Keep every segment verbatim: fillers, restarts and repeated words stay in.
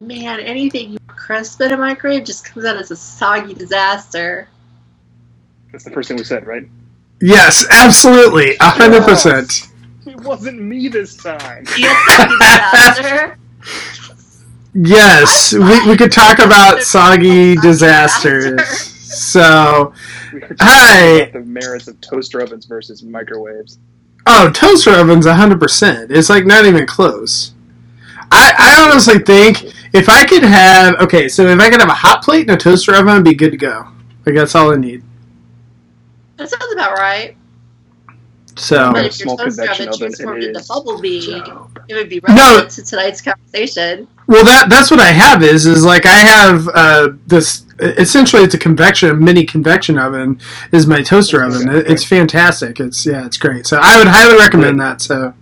Man, anything you crisp in a microwave just comes out as a soggy disaster. That's the first thing we said, right? Yes, absolutely. A hundred percent. It wasn't me this time. Yes, we, we could talk about soggy disasters. So, we were hi. About the merits of toaster ovens versus microwaves. Oh, toaster ovens, a hundred percent. It's like not even close. I, I honestly think if I could have okay, so if I could have a hot plate and a toaster oven, I'd be good to go. Like that's all I need. That sounds about right. So, but if your toaster oven transformed into Bumblebee, so. It would be relevant no, to tonight's conversation. Well, that that's what I have is is like I have uh, this. Essentially, it's a convection, mini convection oven is my toaster that's oven. Exactly. It's fantastic. It's yeah, it's great. So I would highly recommend that. So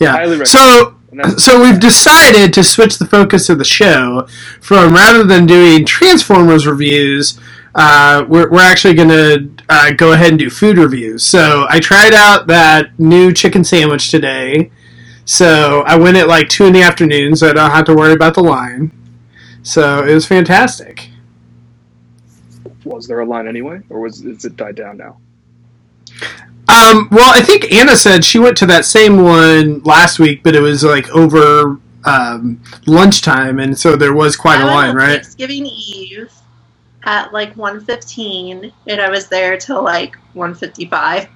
yeah, highly recommend. So. So we've decided to switch the focus of the show from rather than doing Transformers reviews, uh, we're, we're actually going to uh, go ahead and do food reviews. So I tried out that new chicken sandwich today. So I went at like two in the afternoon, so I don't have to worry about the line. So it was fantastic. Was there a line anyway, or was is it died down now? Um, well, I think Anna said she went to that same one last week, but it was like over um, lunchtime, and so there was quite I a line, right? Thanksgiving Eve at like one fifteen, and I was there till like one fifty-five.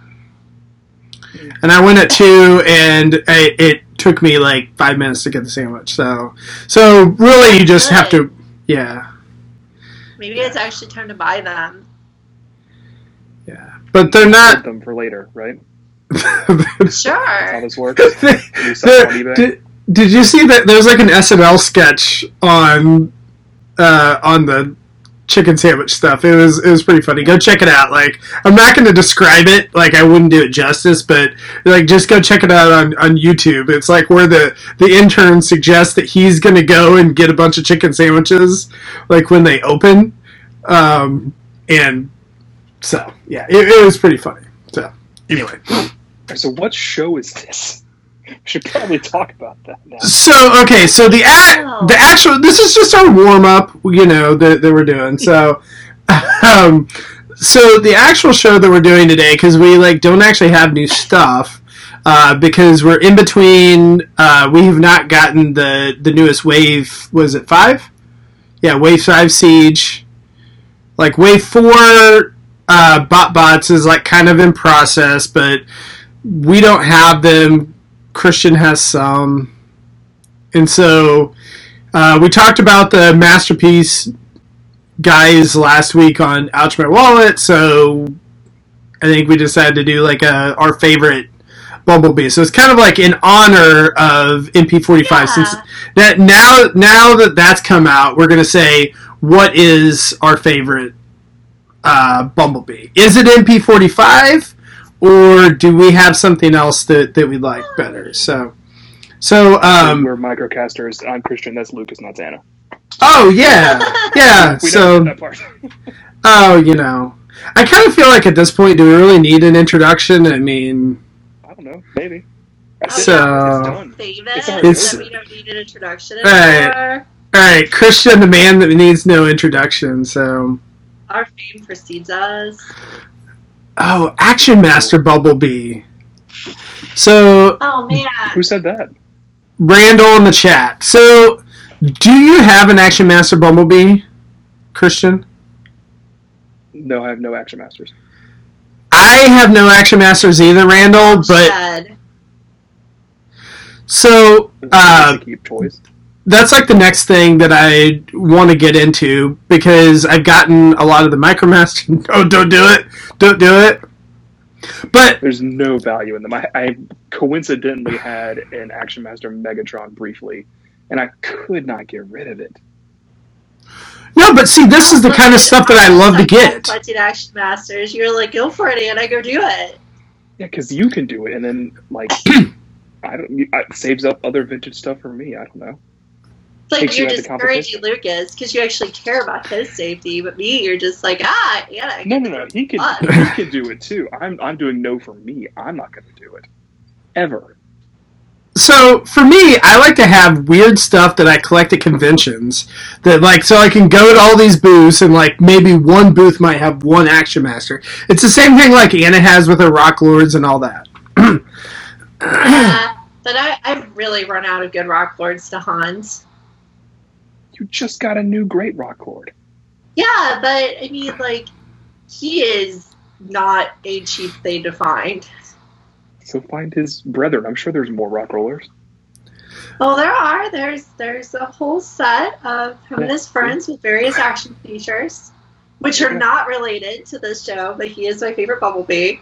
And I went at two, and I, it took me like five minutes to get the sandwich. So, so really, That's you just good. have to, yeah. Maybe it's actually time to buy them. Yeah. But they're not them for later, right? Sure. That's how this works. You saw it on eBay. Did, did you see that? There's like an S N L sketch on uh, on the chicken sandwich stuff. It was it was pretty funny. Go check it out. Like I'm not going to describe it. Like I wouldn't do it justice, but like just go check it out on, on YouTube. It's like where the, the intern suggests that he's going to go and get a bunch of chicken sandwiches, like when they open, um, and. So, yeah, it, it was pretty funny. So, anyway. So what show is this? We should probably talk about that now. So, okay, so the a- the actual... This is just our warm-up, you know, that, that we're doing. So, um, so the actual show that we're doing today, because we, like, don't actually have new stuff, uh, because we're in between... Uh, we have not gotten the, the newest Wave... Was it five? Yeah, Wave five Siege. Like, Wave four... Uh, Bot Bots is like kind of in process, but we don't have them. Christian has some, and so uh, we talked about the Masterpiece guys last week on Ultimate Wallet. So I think we decided to do like a our favorite Bumblebee. So it's kind of like in honor of M P forty-five. Yeah. Since that now now that that's come out, we're gonna say what is our favorite. Uh, Bumblebee. Is it M P forty-five, or do we have something else that, that we like better? So, so um, we're microcasters. I'm Christian. That's Lucas, not Anna. Oh yeah, yeah. we so, don't get that part. oh, you know, I kind of feel like at this point, do we really need an introduction? I mean, I don't know, maybe. So it's, it's, that we don't need an introduction anymore. All right, all right. Christian, the man that needs no introduction. So. Our fame precedes us. Oh, Action Master Bumblebee. So... Oh, man. Who said that? Randall in the chat. So, do you have an Action Master Bumblebee, Christian? No, I have no Action Masters. I have no Action Masters either, Randall, but... Sad. So, uh... keep toys. That's like the next thing that I want to get into because I've gotten a lot of the MicroMasters. Oh, don't do it! Don't do it! But there's no value in them. I, I coincidentally had an Action Master Megatron briefly, and I could not get rid of it. No, but see, this is the kind of stuff that I love to get. Action Masters, you're like, go for it, and I go do it. Yeah, because you can do it, and then like, I don't. It saves up other vintage stuff for me. I don't know. It's like you're discouraging Lucas because you actually care about his safety, but me, you're just like, ah, yeah. No, no, no. He can, he can do it too. I'm, I'm doing no for me. I'm not going to do it ever. So for me, I like to have weird stuff that I collect at conventions. That like, so I can go to all these booths and like maybe one booth might have one Action Master. It's the same thing like Anna has with her Rock Lords and all that. uh, but I, I really run out of good Rock Lords to Hans. You just got a new great Rock Lord. Yeah, but I mean, like, he is not a cheap thing to find. So find his brethren. I'm sure there's more Rock Rollers. Oh, there are. There's there's a whole set of him and his friends with various action features, which are not related to this show, but he is my favorite Bumblebee.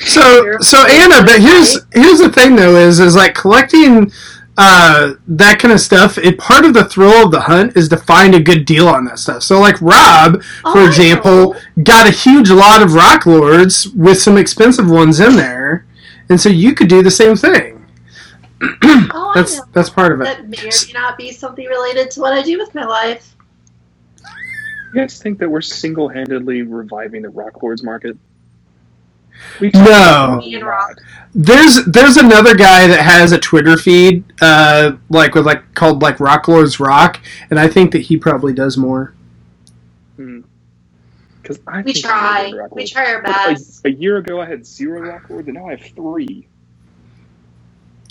So so Anna, but here's here's the thing though, is is like collecting Uh, that kind of stuff. It, part of the thrill of the hunt is to find a good deal on that stuff. So, like Rob, for oh. example, got a huge lot of Rock Lords with some expensive ones in there, and so you could do the same thing. oh, that's I know. That's part of it. That may or may not be something related to what I do with my life. You guys think that we're single-handedly reviving the Rock Lords market? No, there's there's another guy that has a Twitter feed, uh, like with like called like Rock Lords Rock, and I think that he probably does more. Because hmm. I we try, we try our best. A, a year ago, I had zero Rock Lords, and now I have three.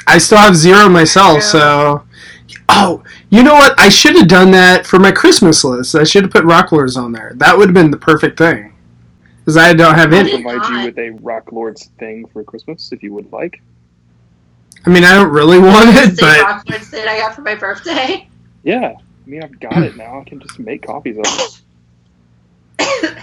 I still have zero myself, yeah. so oh, you know what? I should have done that for my Christmas list. I should have put Rock Lords on there. That would have been the perfect thing. Because I don't have any. I can provide you with a Rock Lords thing for Christmas, if you would like. I mean, I don't really want it, but... The Rock Lords thing I got for my birthday? Yeah. I mean, I've got it now. I can just make copies of it.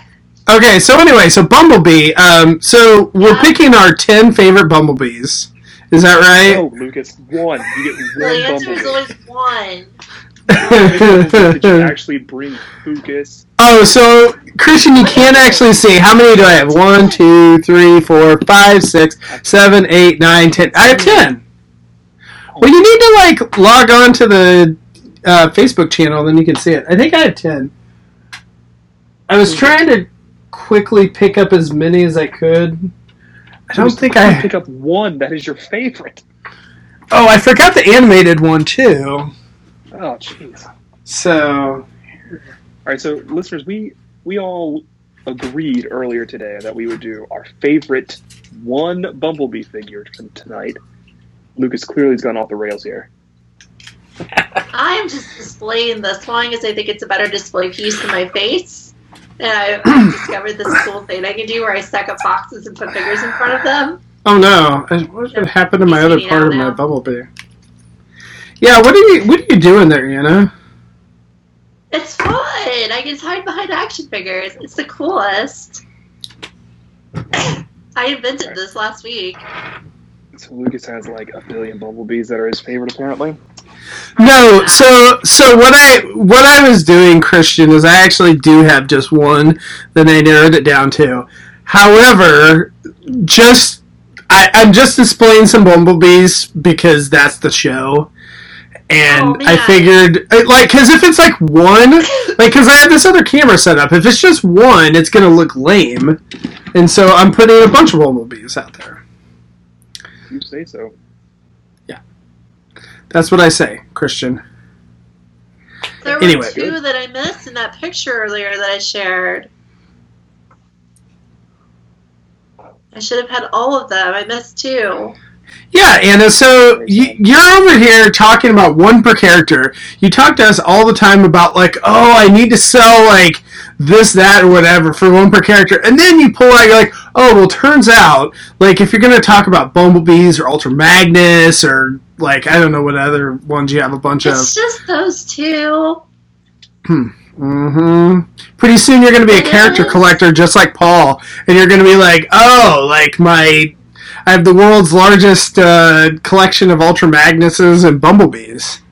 Okay, so anyway, so Bumblebee. Um, so we're yeah. picking our ten favorite Bumblebees. Is that right? Oh, Lucas, one. You get one Bumblebee. The answer is always one. Did you actually bring Lucas? Oh, so... Christian, you can't actually see. How many do I have? One, two, three, four, five, six, seven, eight, nine, ten. I have ten. Well, you need to, like, log on to the uh, Facebook channel, then you can see it. I think I have ten. I was trying to quickly pick up as many as I could. I don't think I... I pick up one. That is your favorite. Oh, I forgot the animated one, too. Oh, jeez. So... All right, so, listeners, we... We all agreed earlier today that we would do our favorite one Bumblebee figure from tonight. Lucas clearly has gone off the rails here. I'm just displaying this one because I think it's a better display piece than my face. And I've discovered this cool thing I can do where I stack up boxes and put figures in front of them. Oh no. What yeah. happened to my other part of now. my Bumblebee? Yeah, what are you what are you doing there, Anna? It's fun! I can hide behind action figures. It's the coolest. I invented right. this last week. So Lucas has like a billion Bumblebees that are his favorite, apparently. No, so so what I what I was doing, Christian, is I actually do have just one that I narrowed it down to. However, just I, I'm just displaying some Bumblebees because that's the show. And oh, I figured, like, because if it's, like, one, like, because I have this other camera set up. If it's just one, it's going to look lame. And so I'm putting a bunch of Bumblebees out there. You say so. Yeah. That's what I say, Christian. There were anyway. two that I missed in that picture earlier that I shared. I should have had all of them. I missed two. Yeah, Anna, so you, you're over here talking about one per character. You talk to us all the time about, like, oh, I need to sell, like, this, that, or whatever for one per character. And then you pull out, you're like, oh, well, turns out, like, if you're going to talk about Bumblebees or Ultra Magnus or, like, I don't know what other ones you have a bunch it's of. It's just those two. Mm-hmm. Pretty soon you're going to be a character collector just like Paul. And you're going to be like, oh, like, my... I have the world's largest uh, collection of Ultra Magnuses and Bumblebees.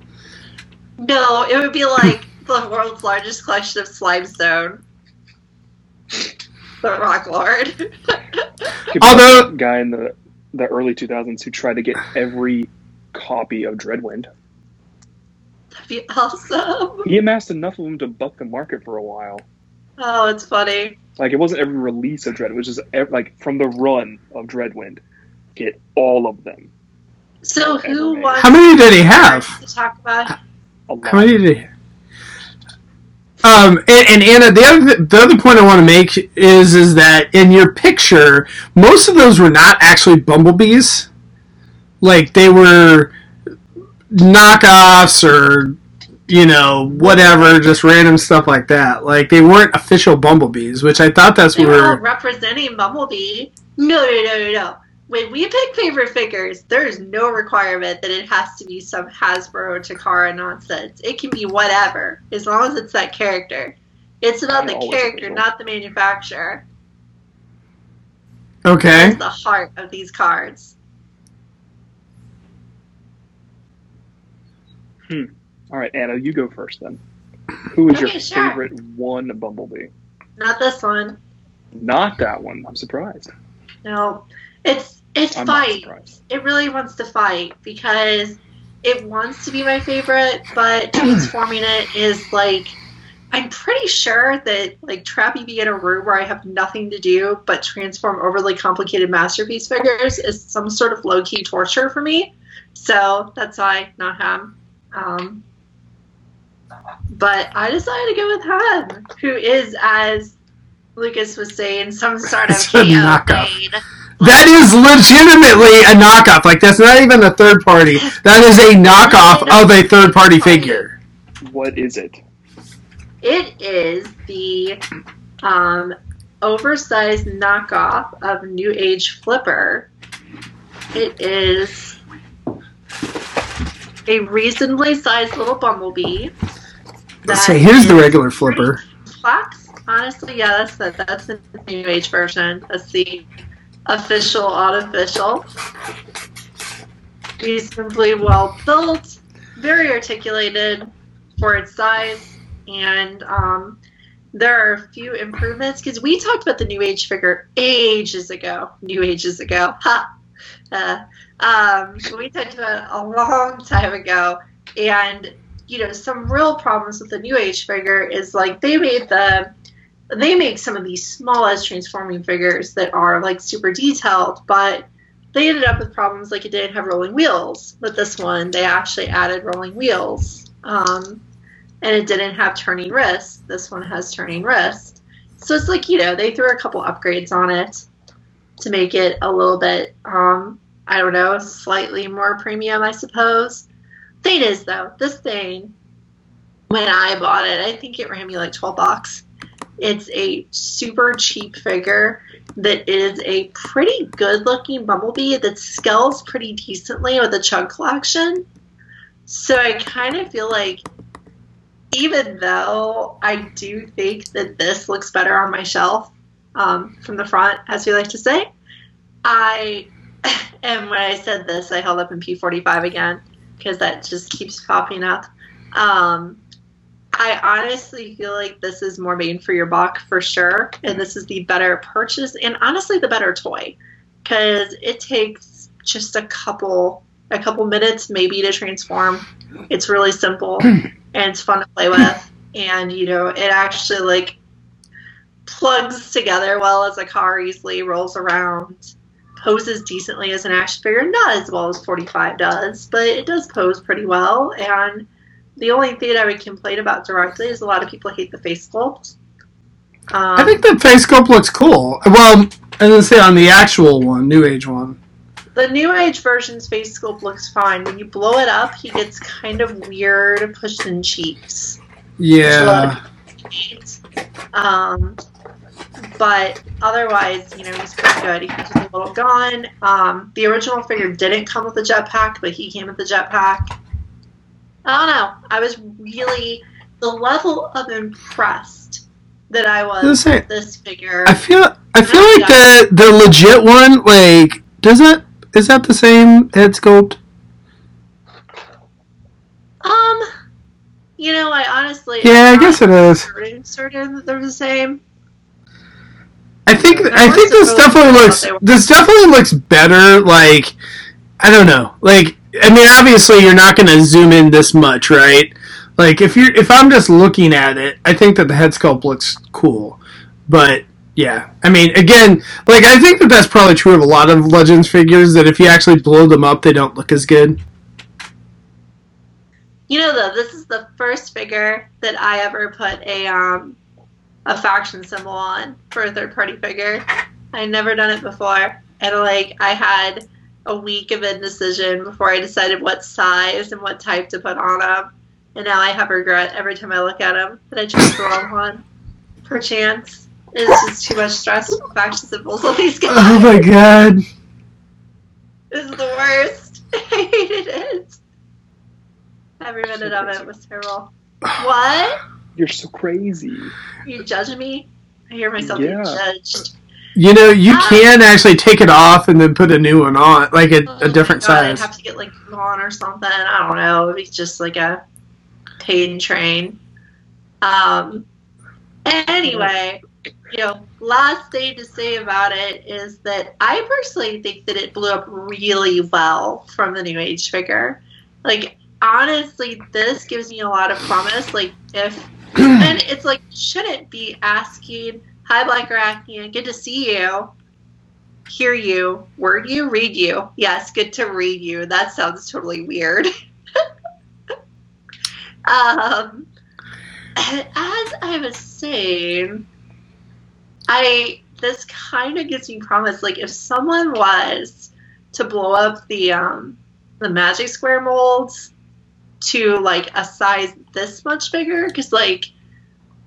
No, it would be like the world's largest collection of Slimestone. The Rock Lord. Although... guy in the, the early two thousands who tried to get every copy of Dreadwind. That'd be awesome. He amassed enough of them to buck the market for a while. Oh, it's funny. Like, it wasn't every release of Dreadwind, it was just, every, like, from the run of Dreadwind. Get all of them. So who wants? How many did he have? To talk about. How many did he? Um, and, and Anna, the other the other point I want to make is is that in your picture, most of those were not actually bumblebees. Like they were knockoffs or, you know, whatever, just random stuff like that. Like they weren't official bumblebees, which I thought that's they were. They were all representing Bumblebee. No, no, no, no, no. When we pick favorite figures, there is no requirement that it has to be some Hasbro Takara nonsense. It can be whatever, as long as it's that character. It's about the character, not the manufacturer. Okay. That's the heart of these cards. Hmm. All right, Anna, you go first then. Who is okay, your sure. favorite one Bumblebee? Not this one. Not that one. I'm surprised. No. It's it's I'm fight. It really wants to fight because it wants to be my favorite, but transforming it is like I'm pretty sure that like Trappy be in a room where I have nothing to do but transform overly complicated Masterpiece figures is some sort of low key torture for me. So that's why not him. Um, but I decided to go with him, who is, as Lucas was saying, some sort of K O made. That is legitimately a knockoff. Like, that's not even a third party. That is a knockoff of a third party figure. What is it? It is the um, oversized knockoff of New Age Flipper. It is a reasonably sized little Bumblebee. Let's say, here's the regular Flipper. Complex. Honestly, yeah, that's the, that's the New Age version. That's the official, artificial, reasonably well built, very articulated for its size, and um, there are a few improvements because we talked about the New Age figure ages ago. New ages ago, ha! Uh, um, we talked about it a long time ago, and you know some real problems with the New Age figure is like they made the. They make some of these smallest transforming figures that are, like, super detailed, but they ended up with problems like it didn't have rolling wheels. With this one, they actually added rolling wheels, um, and it didn't have turning wrists. This one has turning wrists. So it's like, you know, they threw a couple upgrades on it to make it a little bit, um, I don't know, slightly more premium, I suppose. Thing is, though, this thing, when I bought it, I think it ran me, like, twelve bucks. It's a super cheap figure that is a pretty good-looking Bumblebee that scales pretty decently with a chug collection. So I kind of feel like even though I do think that this looks better on my shelf um, from the front, as we like to say, I – and when I said this, I held up in P forty-five again because that just keeps popping up. Um I honestly feel like this is more bang for your buck for sure, and this is the better purchase and honestly the better toy because it takes just a couple a couple minutes maybe to transform. It's really simple and it's fun to play with, and you know it actually like plugs together well as a car, easily rolls around, poses decently as an action figure, not as well as forty-five does, but it does pose pretty well. And the only thing I would complain about directly is a lot of people hate the face sculpt. Um, I think the face sculpt looks cool. Well, I didn't say on the actual one, New Age one. The New Age version's face sculpt looks fine. When you blow it up, he gets kind of weird push-in cheeks. Yeah. Um, but otherwise, you know, he's pretty good. He's a little gone. Um, the original figure didn't come with a jetpack, but he came with a jetpack. I don't know. I was really the level of impressed that I was I with this figure. I feel I feel I like the the legit one, like, does it is that the same head sculpt? Um, you know, I honestly yeah, I guess it is. Certain, certain that they're the same. I think there I think this definitely looks this definitely looks better. Like, I don't know, like. I mean, obviously, you're not going to zoom in this much, right? Like, if you're, if I'm just looking at it, I think that the head sculpt looks cool. But Yeah, I mean, again, like, I think that that's probably true of a lot of Legends figures, that if you actually blow them up, they don't look as good. You know, though, this is the first figure that I ever put a um, a faction symbol on for a third-party figure. I'd never done it before, and, like, I had a week of indecision before I decided what size and what type to put on them, and now I have regret every time I look at them that I chose the wrong one, perchance. It's just too much stress with faction symbols on these guys. Oh my god. This is the worst. I hated it. Every minute of it was terrible. What? You're so crazy. Are you judging me? I hear myself yeah. being judged. You know, you um, can actually take it off and then put a new one on, like a, oh a different god, size. I'd have to get like lawn or something. I don't know. It's just like a pain train. Um. Anyway. You know, last thing to say about it is that I personally think that it blew up really well from the New Age figure. Like, honestly, this gives me a lot of promise. Like, if, and it's like, shouldn't be asking, hi, Blackarachnia, good to see you, hear you, word you, read you. Yes, good to read you. That sounds totally weird. um, as I was saying, I, this kind of gives me promise, like, if someone was to blow up the, um, the Magic Square molds to, like, a size this much bigger, because, like,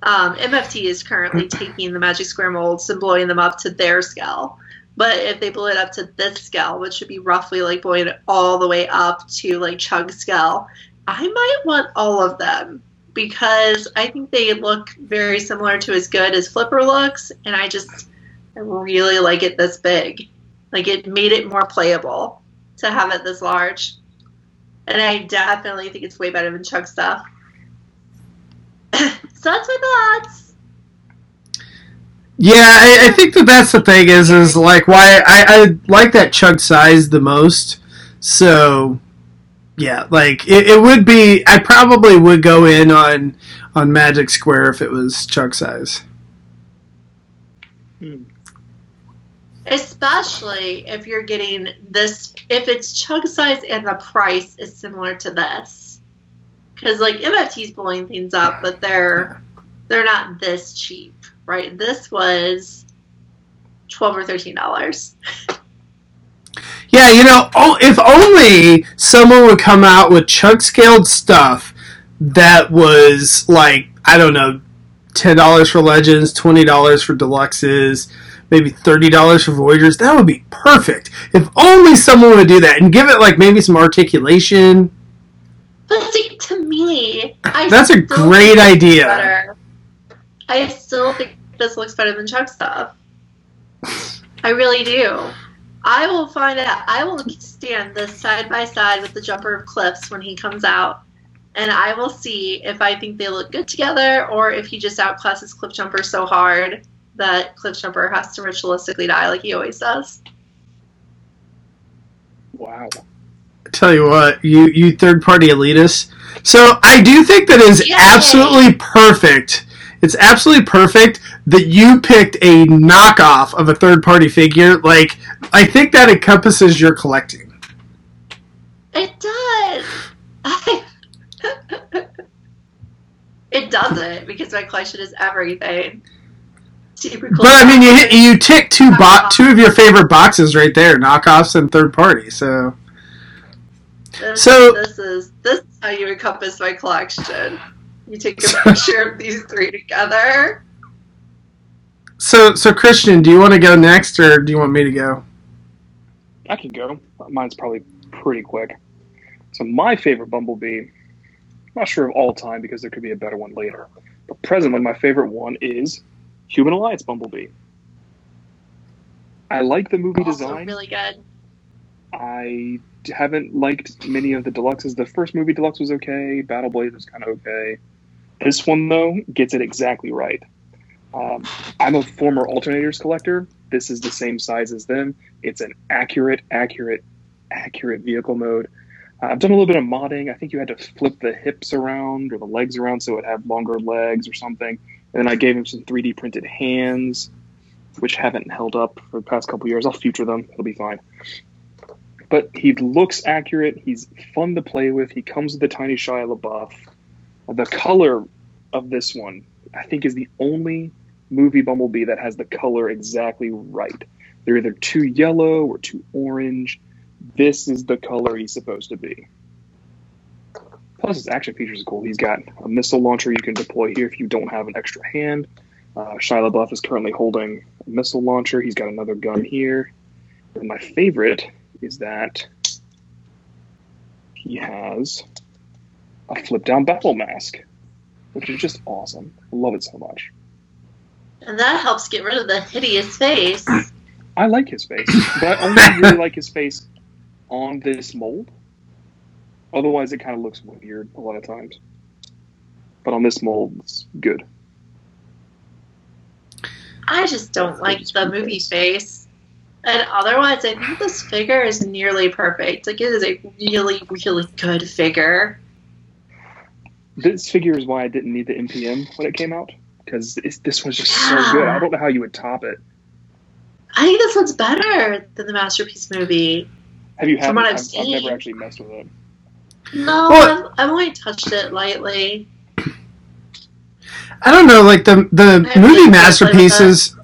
um, M F T is currently taking the Magic Square molds and blowing them up to their scale, but if they blow it up to this scale, which would be roughly, like, blowing it all the way up to, like, Chug scale, I might want all of them. Because I think they look very similar to as good as Flipper looks, and I just really like it this big. Like, it made it more playable to have it this large. And I definitely think it's way better than Chug stuff. So that's my thoughts. Yeah, I, I think that that's the thing is, is like, why I, I like that Chug size the most, so... Yeah, like, it, it would be... I probably would go in on on Magic Square if it was Chug size. Hmm. Especially if you're getting this... If it's Chug size and the price is similar to this. Because, like, M F T's blowing things up, but they're they're not this cheap, right? This was twelve dollars or thirteen dollars. Yeah, you know, oh, if only someone would come out with chunk-scaled stuff that was, like, I don't know, ten dollars for Legends, twenty dollars for Deluxes, maybe thirty dollars for Voyagers, that would be perfect. If only someone would do that and give it, like, maybe some articulation. But see, to me, I That's a great idea. Better. I still think this looks better than chunk stuff. I really do. I will find out. I will stand this side by side with the jumper of Cliffs when he comes out, and I will see if I think they look good together or if he just outclasses Cliffjumper so hard that Cliffjumper has to ritualistically die like he always does. Wow. I tell you what, you, you third-party elitists. So I do think that is Yay. absolutely perfect. It's absolutely perfect that you picked a knockoff of a third-party figure. Like, I think that encompasses your collecting. It does. I... It doesn't, because my collection is everything. Super cool. But, I mean, you you ticked two, bo- two of your favorite boxes right there, knockoffs and third-party, so... This, so this is, this is how you encompass my collection. You take a picture of these three together. So, so Christian, do you want to go next, or do you want me to go? I can go. Mine's probably pretty quick. So my favorite Bumblebee, I'm not sure of all time because there could be a better one later, but presently my favorite one is Human Alliance Bumblebee. I like the movie also design. Really good. I haven't liked many of the deluxes. The first movie deluxe was okay. Battle Blaze was kind of okay. This one, though, gets it exactly right. Um, I'm a former Alternators collector. This is the same size as them. It's an accurate, accurate, accurate vehicle mode. Uh, I've done a little bit of modding. I think you had to flip the hips around or the legs around so it had longer legs or something. And then I gave him some three D printed hands. which haven't held up for the past couple years. I'll future them. It'll be fine. But he looks accurate. He's fun to play with. He comes with the tiny Shia LaBeouf. The color of this one, I think, is the only movie Bumblebee that has the color exactly right. They're either too yellow or too orange. This is the color he's supposed to be. Plus, his action features are cool. He's got a missile launcher you can deploy here if you don't have an extra hand. Uh, Shia LaBeouf is currently holding a missile launcher. He's got another gun here. And my favorite is that he has a flip-down battle mask, which is just awesome. I love it so much. And that helps get rid of the hideous face. I like his face, but I only really like his face on this mold. Otherwise, it kind of looks weird a lot of times. But on this mold, it's good. I just don't like the movie face. And otherwise, I think this figure is nearly perfect. Like, it is a really, really good figure. This figure is why I didn't need the M P M when it came out, because this one's just yeah. so good. I don't know how you would top it. I think this one's better than the Masterpiece movie. Have you had from what I've, I've seen. I've never actually messed with it. No, well, I've, I've only touched it lightly. I don't know, like, the the I movie masterpieces...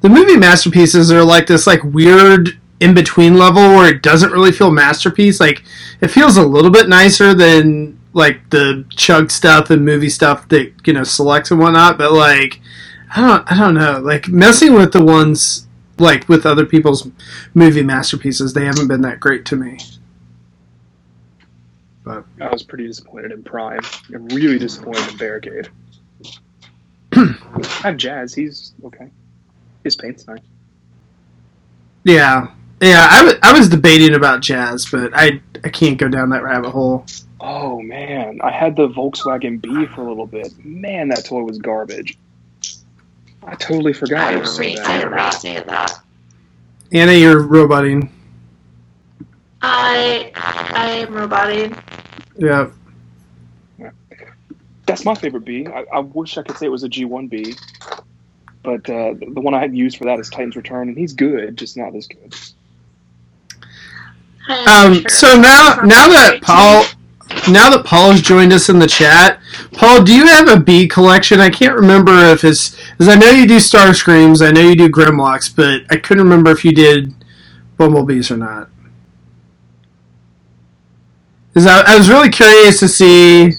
The movie masterpieces are like this, like, weird in-between level where it doesn't really feel masterpiece. Like, it feels a little bit nicer than, like, the chug stuff and movie stuff that, you know, selects and whatnot. But, like, I don't, I don't know. Like, messing with the ones, like, with other people's movie masterpieces, they haven't been that great to me. But I was pretty disappointed in Prime. I'm really disappointed in Barricade. I have Jazz. He's okay. His paint's nice. Yeah. Yeah, I, w- I was debating about Jazz, but I I can't go down that rabbit hole. Oh, man. I had the Volkswagen Bee for a little bit. Man, that toy was garbage. I totally forgot. I remember seeing that. Anna, you're roboting. I I am roboting. Yeah. That's my favorite bee. I, I wish I could say it was a G one bee. But uh, the, the one I had used for that is Titans Return, and he's good, just not as good. Um, so now now that Paul now that Paul's joined us in the chat, Paul, do you have a bee collection? I can't remember if it's because I know you do Starscreams, I know you do Grimlocks, but I couldn't remember if you did Bumblebees or not. Because I, I was really curious to see.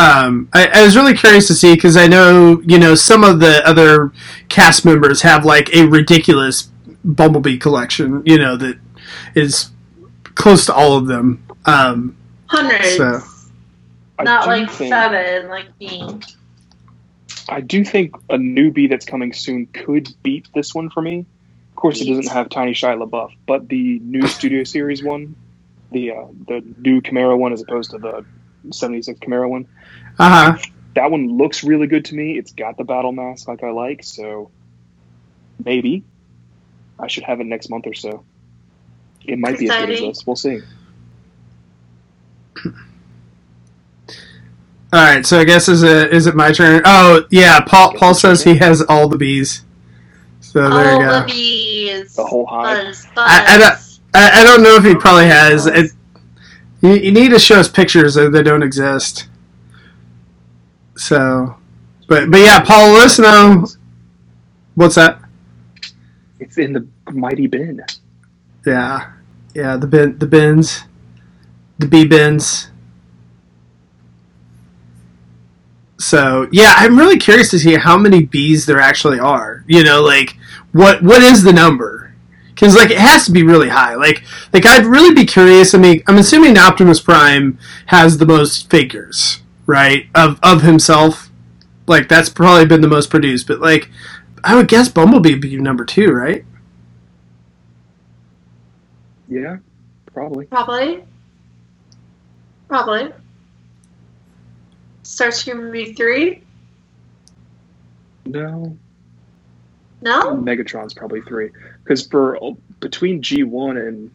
Um, I, I was really curious to see, because I know, you know, some of the other cast members have, like, a ridiculous Bumblebee collection, you know, that is close to all of them. Um, Hundreds. So. Not, like, think, seven, like me. I do think a newbie that's coming soon could beat this one for me. Of course, beat. It doesn't have tiny Shia LaBeouf, but the new Studio Series one, the uh, the new Camaro one as opposed to the seventy-six Camaro one. Uh huh. That one looks really good to me. It's got the battle mask like I like, so maybe I should have it next month or so. It might Exciting. Be as good as this. We'll see. All right, so I guess is it is it my turn? Oh yeah, Paul Paul says he has all the bees. So there all you go. All the bees. The whole hive. Buzz, buzz. I, I don't I, I don't know if he probably has. It, You, you need to show us pictures that they don't exist. So, but but yeah, Paul, let us know. What's that? It's in the mighty bin. Yeah, yeah, the bin, the bins, the bee bins. So yeah, I'm really curious to see how many bees there actually are. You know, like what what is the number? Because, like, it has to be really high. Like, like I'd really be curious. I mean, I'm assuming Optimus Prime has the most figures, right, of of himself. Like, that's probably been the most produced. But, like, I would guess Bumblebee would be number two, right? Yeah, probably. Probably. Probably. Starscream would be three? No. No? Megatron's probably three. Because for between G one and,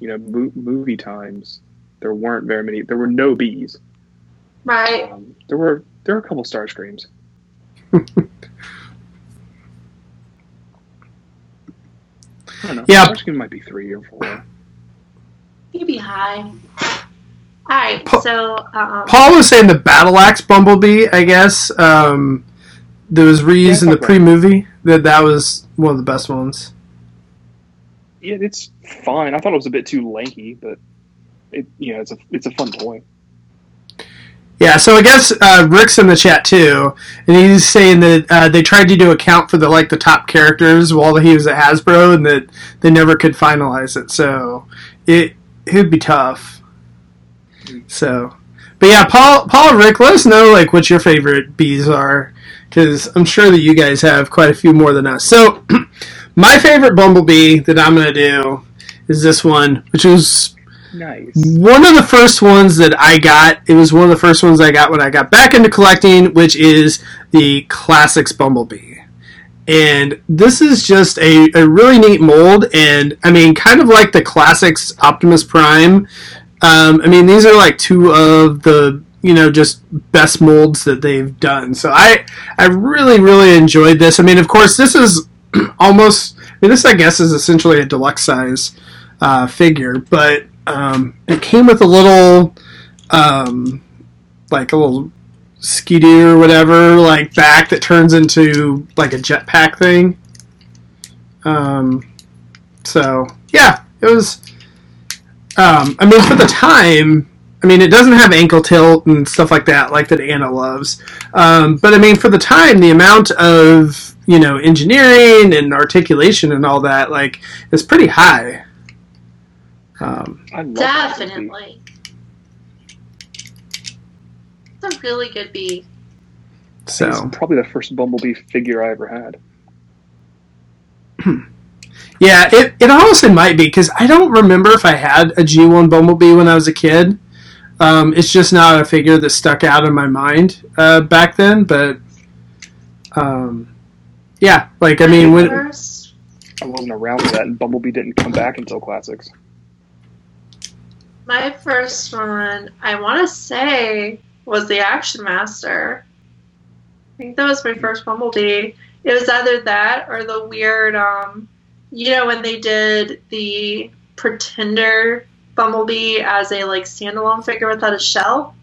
you know, mo- movie times, there weren't very many. There were no bees. Right. Um, there were there were a couple Starscreams. I don't know. Yeah, Starscream might be three or four. Maybe high. All right, pa- so um, Paul was saying the Battle Axe Bumblebee. I guess um, there was reused in the pre-movie. That that was one of the best ones. Yeah, it's fine. I thought it was a bit too lanky, but it you know it's a it's a fun toy. Yeah, so I guess uh, Rick's in the chat too, and he's saying that uh, they tried to do a count for the like the top characters while he was at Hasbro, and that they never could finalize it. So it it'd be tough. So, but yeah, Paul, Paul, Rick, let us know like what your favorite bees are, because I'm sure that you guys have quite a few more than us. So, my favorite Bumblebee that I'm gonna do is this one, which was nice. One of the first ones that I got. It was one of the first ones I got when I got back into collecting, which is the Classics Bumblebee. And this is just a, a really neat mold, and I mean, kind of like the Classics Optimus Prime. Um, I mean, these are like two of the, you know, just best molds that they've done. So I I really, really enjoyed this. I mean, of course, this is almost, I mean, this, I guess, is essentially a deluxe size uh, figure. But um, it came with a little, um, like a little skidoo or whatever, like back that turns into like a jetpack thing. Um, so, yeah, it was... Um, I mean, for the time, I mean, it doesn't have ankle tilt and stuff like that, like that Anna loves. Um, but, I mean, for the time, the amount of, you know, engineering and articulation and all that, like, is pretty high. Um, Definitely. It's a really good bee. So it's probably the first Bumblebee figure I ever had. Yeah, it, it honestly might be, because I don't remember if I had a G one Bumblebee when I was a kid. Um, it's just not a figure that stuck out in my mind uh, back then, but um, yeah, like, I mean, when I wasn't around for that, and Bumblebee didn't come back until Classics. My first one, I want to say, was the Action Master. I think that was my first Bumblebee. It was either that or the weird... Um, You know, when they did the Pretender Bumblebee as a, like, standalone figure without a shell?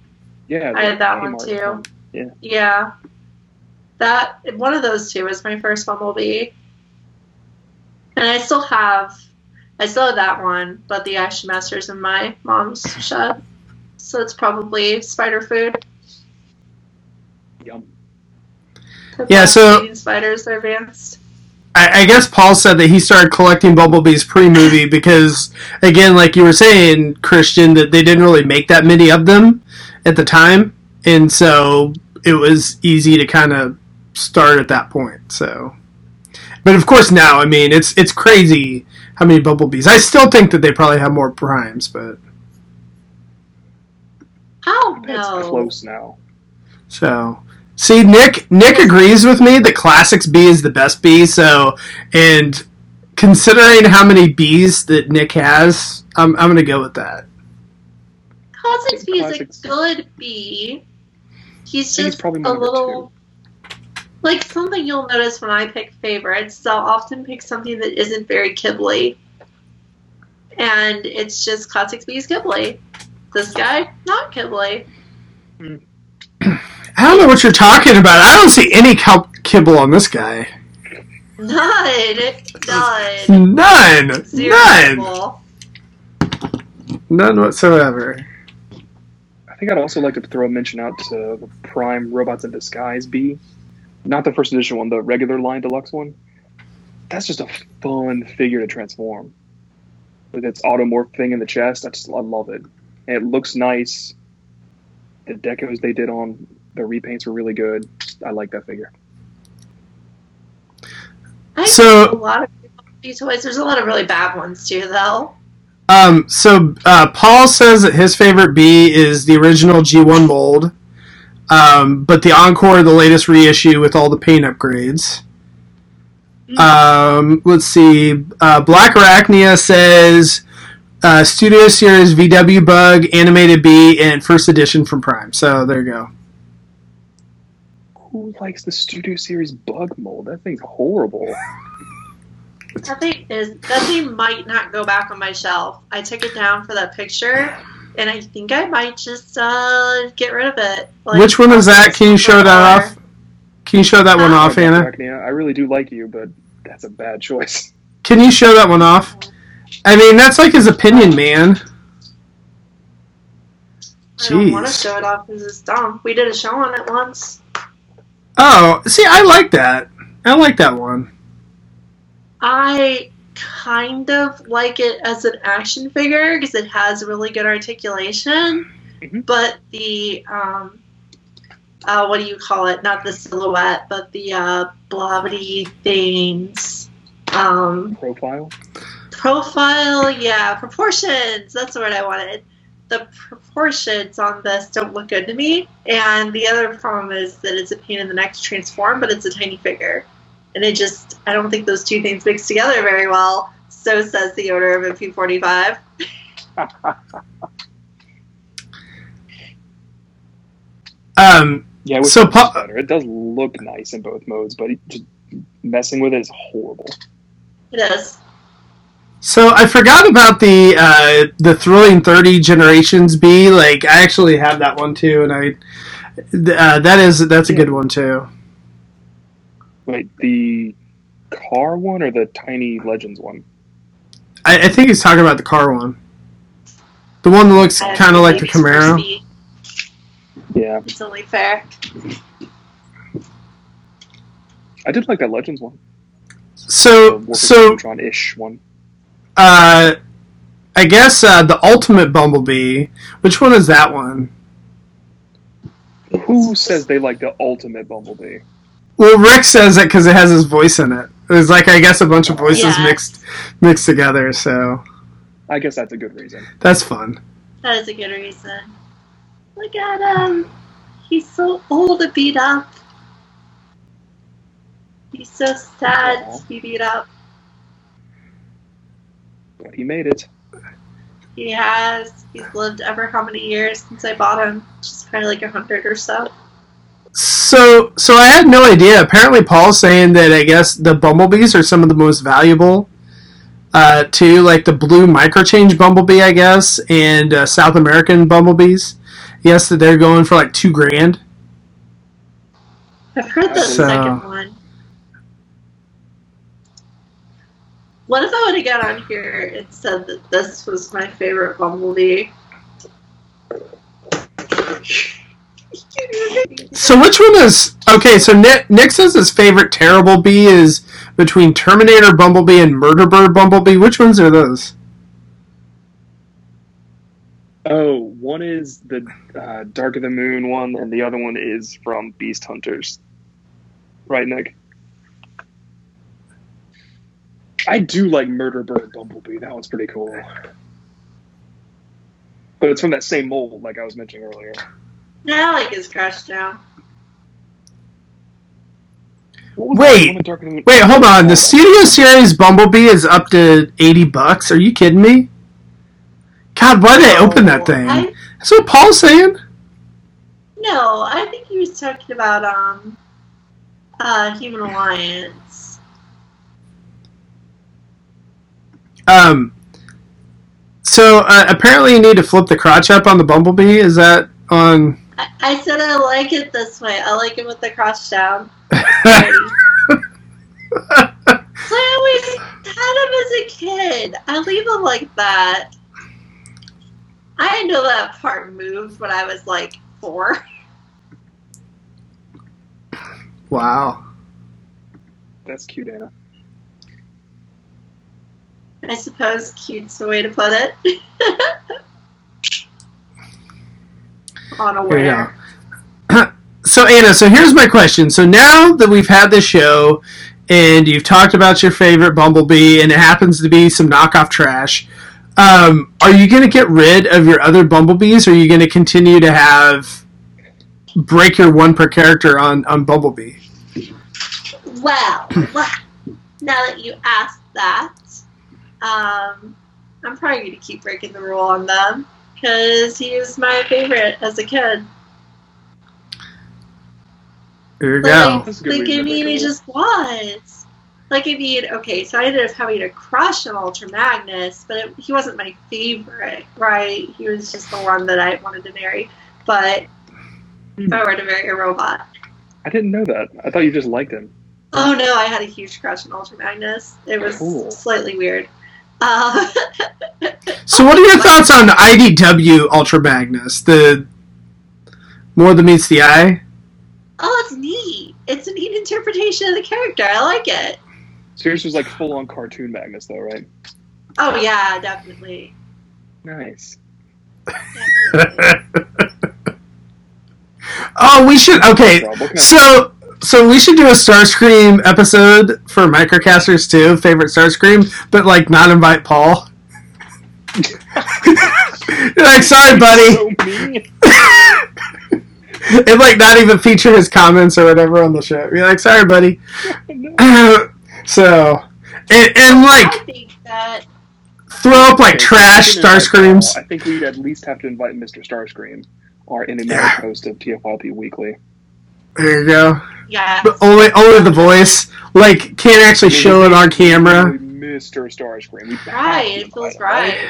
Yeah. I had that one, too. Yeah. Yeah. That, one of those two was my first Bumblebee. And I still have, I still have that one, but the Action Master's in my mom's shed. So it's probably spider food. Yum. The yeah, so... Spiders are advanced. I guess Paul said that he started collecting Bumblebee's pre-movie because, again, like you were saying, Christian, that they didn't really make that many of them at the time, and so it was easy to kind of start at that point. So, but of course now, I mean, it's it's crazy how many Bumblebees. I still think that they probably have more primes, but oh no, it's close now. So. See, Nick Nick agrees with me that Classics B is the best B, so, and considering how many Bs that Nick has, I'm I'm going to go with that. Classics B Classics. is a good B. He's just a little, like something you'll notice when I pick favorites, I'll often pick something that isn't very Ghibli. And it's just Classics B is Ghibli. This guy, not Ghibli. Mm. I don't know what you're talking about. I don't see any kibble on this guy. None. None. None. Zero None. Kibble. None whatsoever. I think I'd also like to throw a mention out to the Prime Robots in Disguise B. Not the first edition one, the regular line deluxe one. That's just a fun figure to transform. With its automorph thing in the chest, I just I love it. And it looks nice. The decos they did on... The repaints were really good. I like that figure. I so a lot of these toys. There's a lot of really bad ones too, though. Um. So uh, Paul says that his favorite B is the original G one mold, um, but the Encore, the latest reissue with all the paint upgrades. Mm-hmm. Um. Let's see. Uh, Blackarachnia says uh, Studio Series V W Bug animated B and first edition from Prime. So there you go. Who likes the Studio Series bug mold? That thing's horrible. That thing is. That thing might not go back on my shelf. I took it down for that picture, and I think I might just uh, get rid of it. Like, which one is that? Can you show that off? Can you show that one off, Anna? I really do like you, but that's a bad choice. Can you show that one off? I mean, that's like his opinion, man. Jeez. I don't want to show it off because it's dumb. We did a show on it once. Oh, see, I like that. I like that one. I kind of like it as an action figure because it has really good articulation, mm-hmm. but the... Um, Uh, what do you call it? Not the silhouette, but the uh, blobby things. Um, profile? Profile, yeah. Proportions. That's the word I wanted. The proportions on this don't look good to me. And the other problem is that it's a pain in the neck to transform, but it's a tiny figure. And it just, I don't think those two things mix together very well. So says the owner of M P forty-five. Um... Yeah, which so pa- better. It does look nice in both modes, but just messing with it is horrible. It is. So I forgot about the uh, the Thrilling thirty Generations B. Like I actually have that one too, and I uh, that is that's a yeah. good one too. Wait, the car one or the Tiny Legends one? I, I think he's talking about the car one. The one that looks kind of like the Camaro. Crispy. Yeah. It's only fair. I did like that Legends one. So, so... Megatron-ish one. Uh, I guess uh, the Ultimate Bumblebee. Which one is that one? Who says they like the Ultimate Bumblebee? Well, Rick says it because it has his voice in it. It was like, I guess, a bunch of voices yeah. mixed mixed together, so... I guess that's a good reason. That's fun. That is a good reason. Look at him. He's so old and beat up. He's so sad Aww. to be beat up. But he made it. He has. He's lived ever how many years since I bought him. Just kind of like a hundred or so. So, so I had no idea. Apparently Paul's saying that I guess the Bumblebees are some of the most valuable. Uh, too, like the blue microchange Bumblebee, I guess, and uh, South American Bumblebees. Yes, that they're going for like two grand. I've heard the so. second one. What if I would have got on here and said that this was my favorite Bumblebee? So which one is... Okay, so Nick, Nick says his favorite Terrible Bee is between Terminator Bumblebee and Murderbird Bumblebee. Which ones are those? Oh, one is the uh, Dark of the Moon one, and the other one is from Beast Hunters. Right, Nick? I do like Murderbird Bumblebee. That one's pretty cool. But it's from that same mold, like I was mentioning earlier. Yeah, I like his crash now. Wait, wait, hold on. The Studio Series Bumblebee is up to eighty bucks. Are you kidding me? God, why did they open that thing? I, That's what Paul's saying. No, I think he was talking about um, uh, Human Alliance. Um. So uh, apparently, you need to flip the crotch up on the Bumblebee. Is that on? I, I said I like it this way. I like it with the crotch down. So I always had him as a kid. I leave him like that. I didn't know that part moved when I was, like, four. Wow. That's cute, Anna. I suppose cute's the way to put it. Unaware. So, Anna, so here's my question. So now that we've had this show, and you've talked about your favorite Bumblebee, and it happens to be some knockoff trash... Um, are you going to get rid of your other Bumblebees, or are you going to continue to have break your one per character on, on Bumblebee? Well, well, now that you asked that, um, I'm probably going to keep breaking the rule on them, because he was my favorite as a kid. There you like, go. Like, I mean, it just was. Like, I mean, okay, so I ended up having a crush on Ultra Magnus, but it, he wasn't my favorite, right? He was just the one that I wanted to marry. But if I were to marry a robot. I didn't know that. I thought you just liked him. Oh, no, I had a huge crush on Ultra Magnus. It was cool. Slightly weird. Uh, so what are your thoughts on I D W Ultra Magnus? The more than meets the eye? Oh, it's neat. It's a neat interpretation of the character. I like it. So yours was like full-on cartoon Magnus, though, right? Oh, yeah, definitely. Nice. Definitely. Oh, we should... Okay, so... So we should do a Starscream episode for Microcasters too, favorite Starscream, but like not invite Paul. Like, sorry, buddy. So mean. And like not even feature his comments or whatever on the show. You're like, sorry, buddy. uh, so and, and like I think that... throw up like okay, trash Starscreams. I think we'd at least have to invite Mister Starscream, our enigmatic yeah. host of T F Y P Weekly. There you go. Yeah. But only, only the voice, like, can't actually we show it on camera. Mister Starscream. Right, it feels right.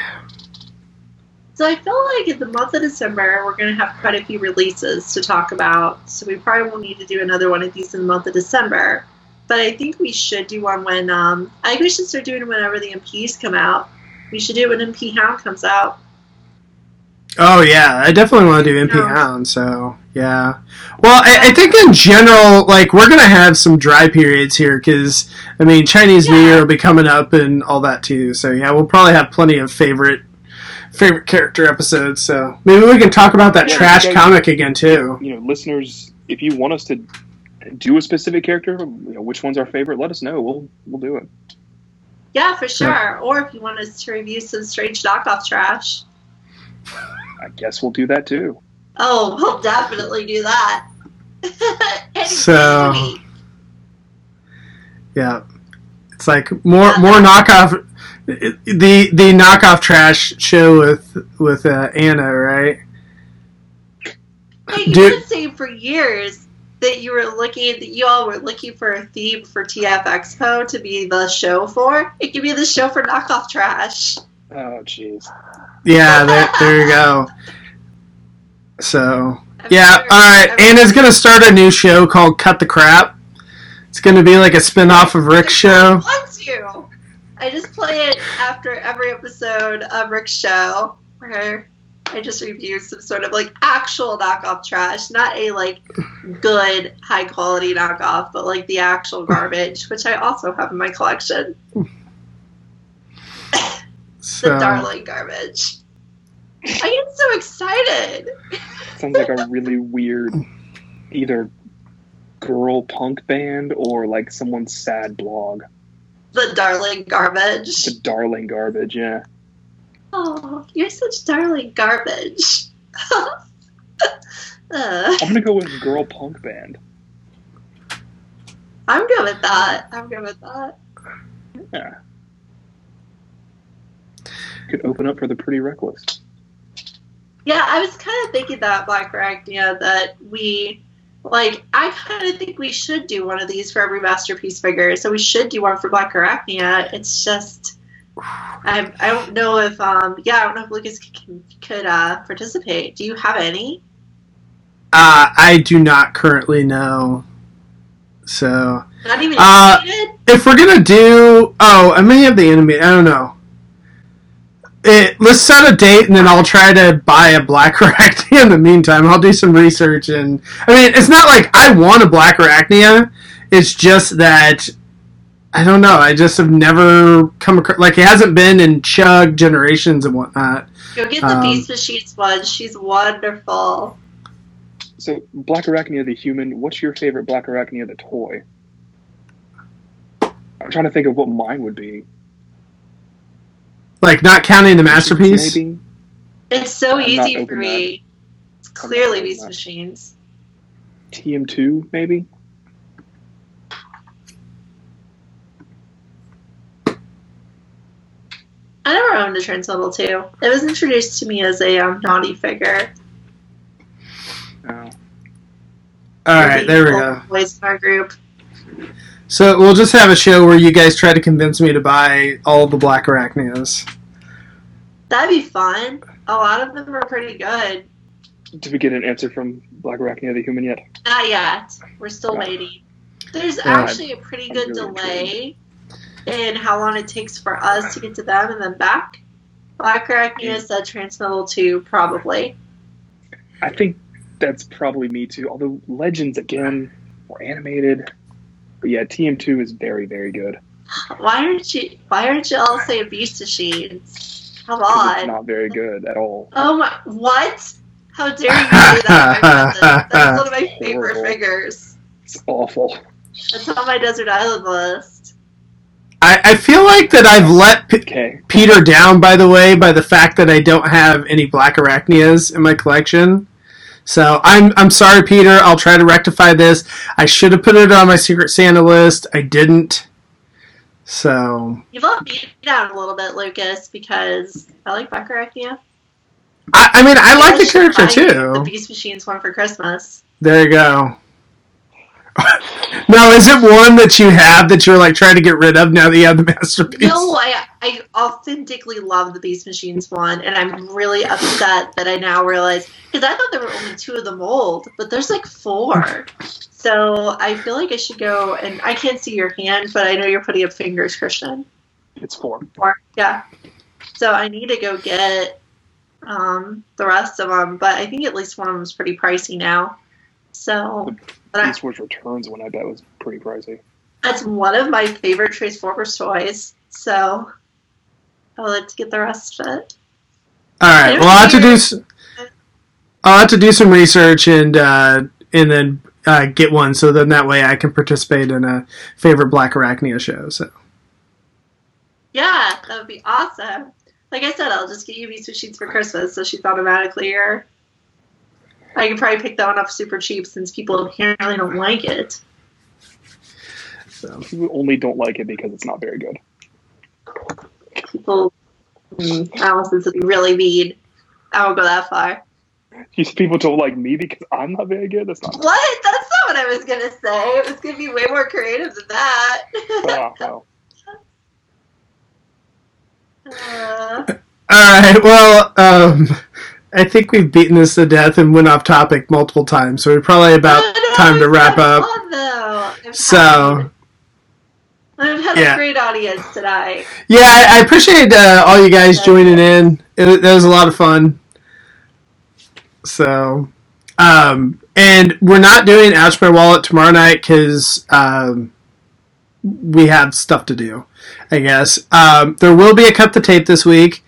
So I feel like in the month of December, we're going to have quite a few releases to talk about. So we probably will need to do another one of these in the month of December. But I think we should do one when, um, I think we should start doing it whenever the M Ps come out. We should do it when M P Hound comes out. Oh, yeah. I definitely want to do M P Hound, so... Yeah. Well, I, I think in general, like, we're going to have some dry periods here because, I mean, Chinese yeah. New Year will be coming up and all that, too. So, yeah, we'll probably have plenty of favorite favorite character episodes. So maybe we can talk about that yeah, trash guys, comic again, too. You know, listeners, if you want us to do a specific character, you know, which one's our favorite, let us know. We'll we'll do it. Yeah, for sure. Yeah. Or if you want us to review some strange knockoff trash. I guess we'll do that, too. Oh, we'll definitely do that. So, yeah, it's like more yeah. more knockoff. The the knockoff trash show with with uh, Anna, right? Hey, you Dude. Been saying for years that you were looking, that you all were looking for a theme for T F Expo to be the show for. It could be the show for knockoff trash. Oh, jeez. Yeah, there, there you go. So, I'm yeah, sure. All right. I'm Anna's sure. going to start a new show called Cut the Crap. It's going to be like a spinoff of Rick's show. I want you. I just play it after every episode of Rick's show where I just review some sort of like actual knockoff trash, not a like good high quality knockoff, but like the actual garbage, which I also have in my collection. So. The darling garbage. I get so excited. Sounds like a really weird either girl punk band or like someone's sad blog. The darling garbage. The darling garbage, yeah. Oh, you're such darling garbage. uh. I'm going to go with girl punk band. I'm good with that. I'm good with that. Yeah. Could open up for the Pretty Reckless. Yeah, I was kind of thinking that, Blackarachnia, that we, like, I kind of think we should do one of these for every Masterpiece figure. So we should do one for Blackarachnia. It's just, I I don't know if, um, yeah, I don't know if Lucas could, could uh, participate. Do you have any? Uh, I do not currently know. So. Not even uh, animated? If we're going to do, oh, I may have the animated, I don't know. It, let's set a date, and then I'll try to buy a Blackarachnia in the meantime. I'll do some research, and I mean, it's not like I want a Blackarachnia. It's just that I don't know. I just have never come across. Like, it hasn't been in Chug Generations and whatnot. Go get the um, Beast Machines one. She's wonderful. So, Blackarachnia the human. What's your favorite Blackarachnia the toy? I'm trying to think of what mine would be. Like, not counting the Masterpiece? Maybe. It's so I'm easy for me. That. It's clearly Beast that. Machines. T M two, maybe? I never owned a Transmetal two. It was introduced to me as a um, naughty figure. Oh. Alright, there we go. Boys in our group. So we'll just have a show where you guys try to convince me to buy all the Blackarachnias. That'd be fun. A lot of them are pretty good. Did we get an answer from Blackarachnia the Human yet? Not yet. We're still yeah. waiting. There's yeah, actually a pretty I'm good really delay intrigued. in how long it takes for us to get to them and then back. Blackarachnia said Transmetal two, probably. I think that's probably me too. Although Legends, again, more animated. But yeah, T M two is very, very good. Why aren't you, why aren't you all saying Beast Machines? Come on. It's not very good at all. Oh my, what? How dare you say that? That's one of my favorite horrible. figures. It's awful. That's on my Desert Island list. I, I feel like that I've let P- okay. Peter down, by the way, by the fact that I don't have any Blackarachnias in my collection. So I'm I'm sorry, Peter. I'll try to rectify this. I should have put it on my Secret Santa list. I didn't. So you've let me down a little bit, Lucas, because I like Blackarachnia. I, I mean, I, I like the character, too. The Beast Machines one for Christmas. There you go. Now, is it one that you have that you're, like, trying to get rid of now that you have the Masterpiece? No, I, I authentically love the Beast Machines one, and I'm really upset that I now realize, because I thought there were only two of the mold, but there's, like, four. So I feel like I should go, and I can't see your hand, but I know you're putting up fingers, Christian. It's four. Four, yeah. So I need to go get... Um, the rest of them, but I think at least one of them is pretty pricey now. So, Beast Wars Returns one I bet was pretty pricey. That's one of my favorite Transformers toys, so I would like to get the rest of it. All right, well, I'll have to do. S- I'll have to do some research and uh, and then uh, get one, so then that way I can participate in a favorite Blackarachnia show. So, yeah, that would be awesome. Like I said, I'll just get you Beast Machines for Christmas, so she's automatically here. I can probably pick that one up super cheap since people apparently don't like it. So people only don't like it because it's not very good. People, Allison said, really mean. I won't go that far. These people don't like me because I'm not very good? That's not What? That's not what I was going to say. It was going to be way more creative than that. Oh, well. Uh, Alright, well, um, I think we've beaten this to death and went off topic multiple times, so we're probably about oh, no, time to wrap up. Fun, so, I've had yeah. a great audience tonight. Yeah, I, I appreciate uh, all you guys yeah. joining in. It, it was a lot of fun. So, um, and we're not doing Ouchbear Wallet tomorrow night because um, we have stuff to do. I guess. Um, there will be a Cut the Tape this week,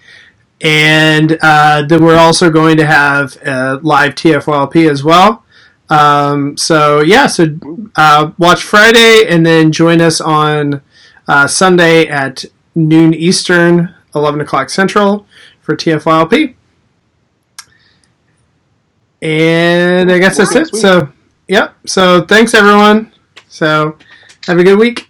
and uh, then we're also going to have a live T F Y L P as well. Um, so, yeah, so uh, watch Friday, and then join us on uh, Sunday at noon Eastern, eleven o'clock Central, for T F Y L P. And I guess that's it. So, yep. Yeah, so, thanks, everyone. So, have a good week.